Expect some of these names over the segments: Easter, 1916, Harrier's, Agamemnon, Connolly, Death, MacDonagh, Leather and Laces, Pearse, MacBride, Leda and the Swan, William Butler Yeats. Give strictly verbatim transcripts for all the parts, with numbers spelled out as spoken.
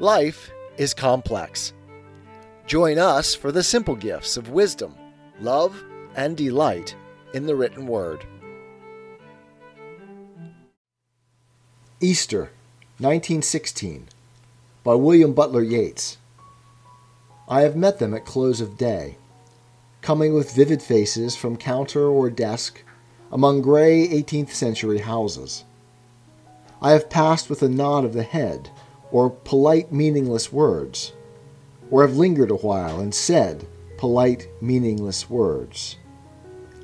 Life is complex. Join us for the simple gifts of wisdom, love, and delight in the written word. Easter, nineteen sixteen, by William Butler Yeats. I have met them at close of day, coming with vivid faces from counter or desk among gray eighteenth century houses. I have passed with a nod of the head, or polite meaningless words, or have lingered a while and said polite meaningless words,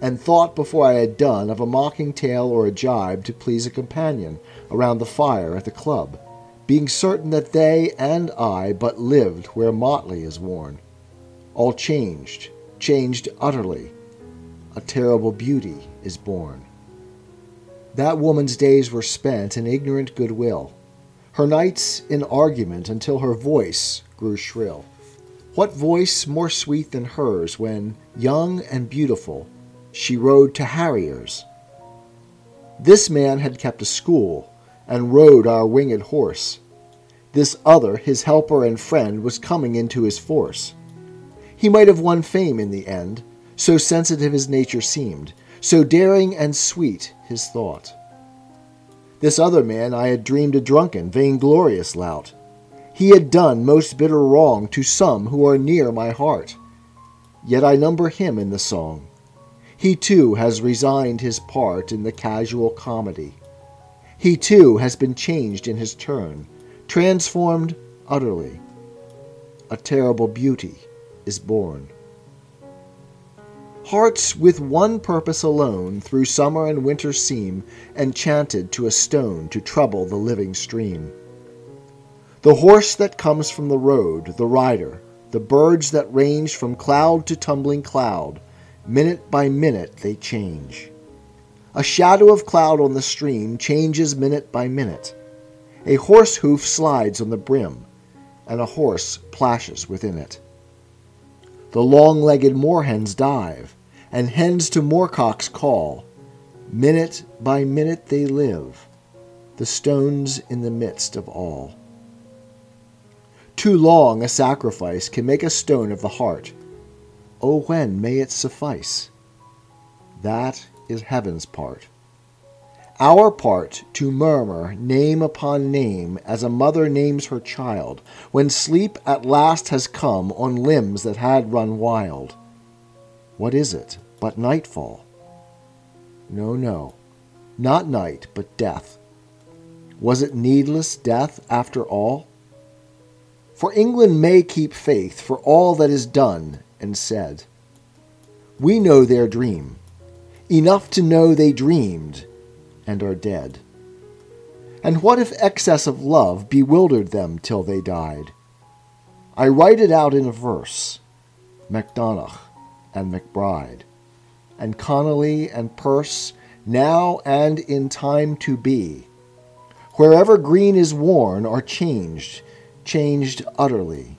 and thought before I had done of a mocking tale or a jibe to please a companion around the fire at the club, being certain that they and I but lived where motley is worn, all changed, changed utterly, a terrible beauty is born. That woman's days were spent in ignorant goodwill, her nights in argument until her voice grew shrill. What voice more sweet than hers when, young and beautiful, she rode to Harrier's? This man had kept a school and rode our winged horse. This other, his helper and friend, was coming into his force. He might have won fame in the end, so sensitive his nature seemed, so daring and sweet his thought. This other man I had dreamed a drunken, vainglorious lout. He had done most bitter wrong to some who are near my heart. Yet I number him in the song. He too has resigned his part in the casual comedy. He too has been changed in his turn, transformed utterly. A terrible beauty is born. Hearts with one purpose alone through summer and winter seem enchanted to a stone to trouble the living stream. The horse that comes from the road, the rider, the birds that range from cloud to tumbling cloud, minute by minute they change. A shadow of cloud on the stream changes minute by minute. A horse hoof slides on the brim, and a horse plashes within it. The long-legged moorhens dive, and hens to moorcocks call. Minute by minute they live, the stones in the midst of all. Too long a sacrifice can make a stone of the heart. Oh, when may it suffice? That is heaven's part. Our part to murmur name upon name as a mother names her child, when sleep at last has come on limbs that had run wild. What is it but nightfall? No, no, not night, but death. Was it needless death after all? For England may keep faith for all that is done and said. We know their dream, enough to know they dreamed, and are dead. And what if excess of love bewildered them till they died? I write it out in a verse, MacDonagh and MacBride, and Connolly and Pearse, now and in time to be. Wherever green is worn are changed, changed utterly.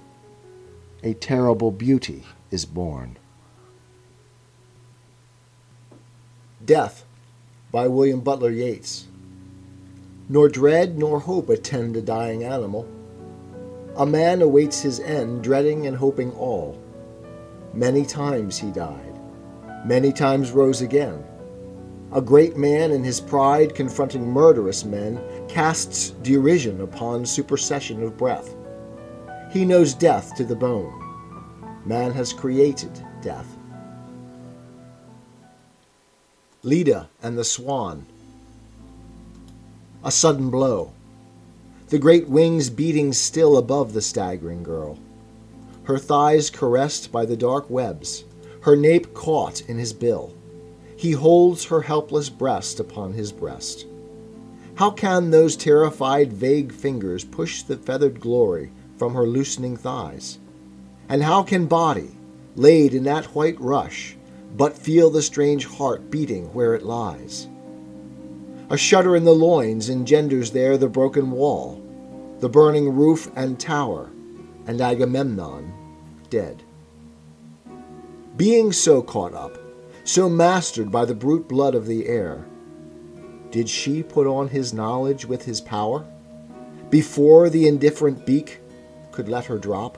A terrible beauty is born. Death, by William Butler Yeats. Nor dread nor hope attend a dying animal. A man awaits his end, dreading and hoping all. Many times he died, many times rose again. A great man in his pride, confronting murderous men, casts derision upon supersession of breath. He knows death to the bone. Man has created death. Leda and the Swan. A sudden blow. The great wings beating still above the staggering girl. Her thighs caressed by the dark webs, her nape caught in his bill. He holds her helpless breast upon his breast. How can those terrified vague fingers push the feathered glory from her loosening thighs? And how can body, laid in that white rush, but feel the strange heart beating where it lies? A shudder in the loins engenders there the broken wall, the burning roof and tower, and Agamemnon dead. Being so caught up, so mastered by the brute blood of the air, did she put on his knowledge with his power? Before the indifferent beak, could let her drop?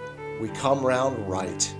we come round right.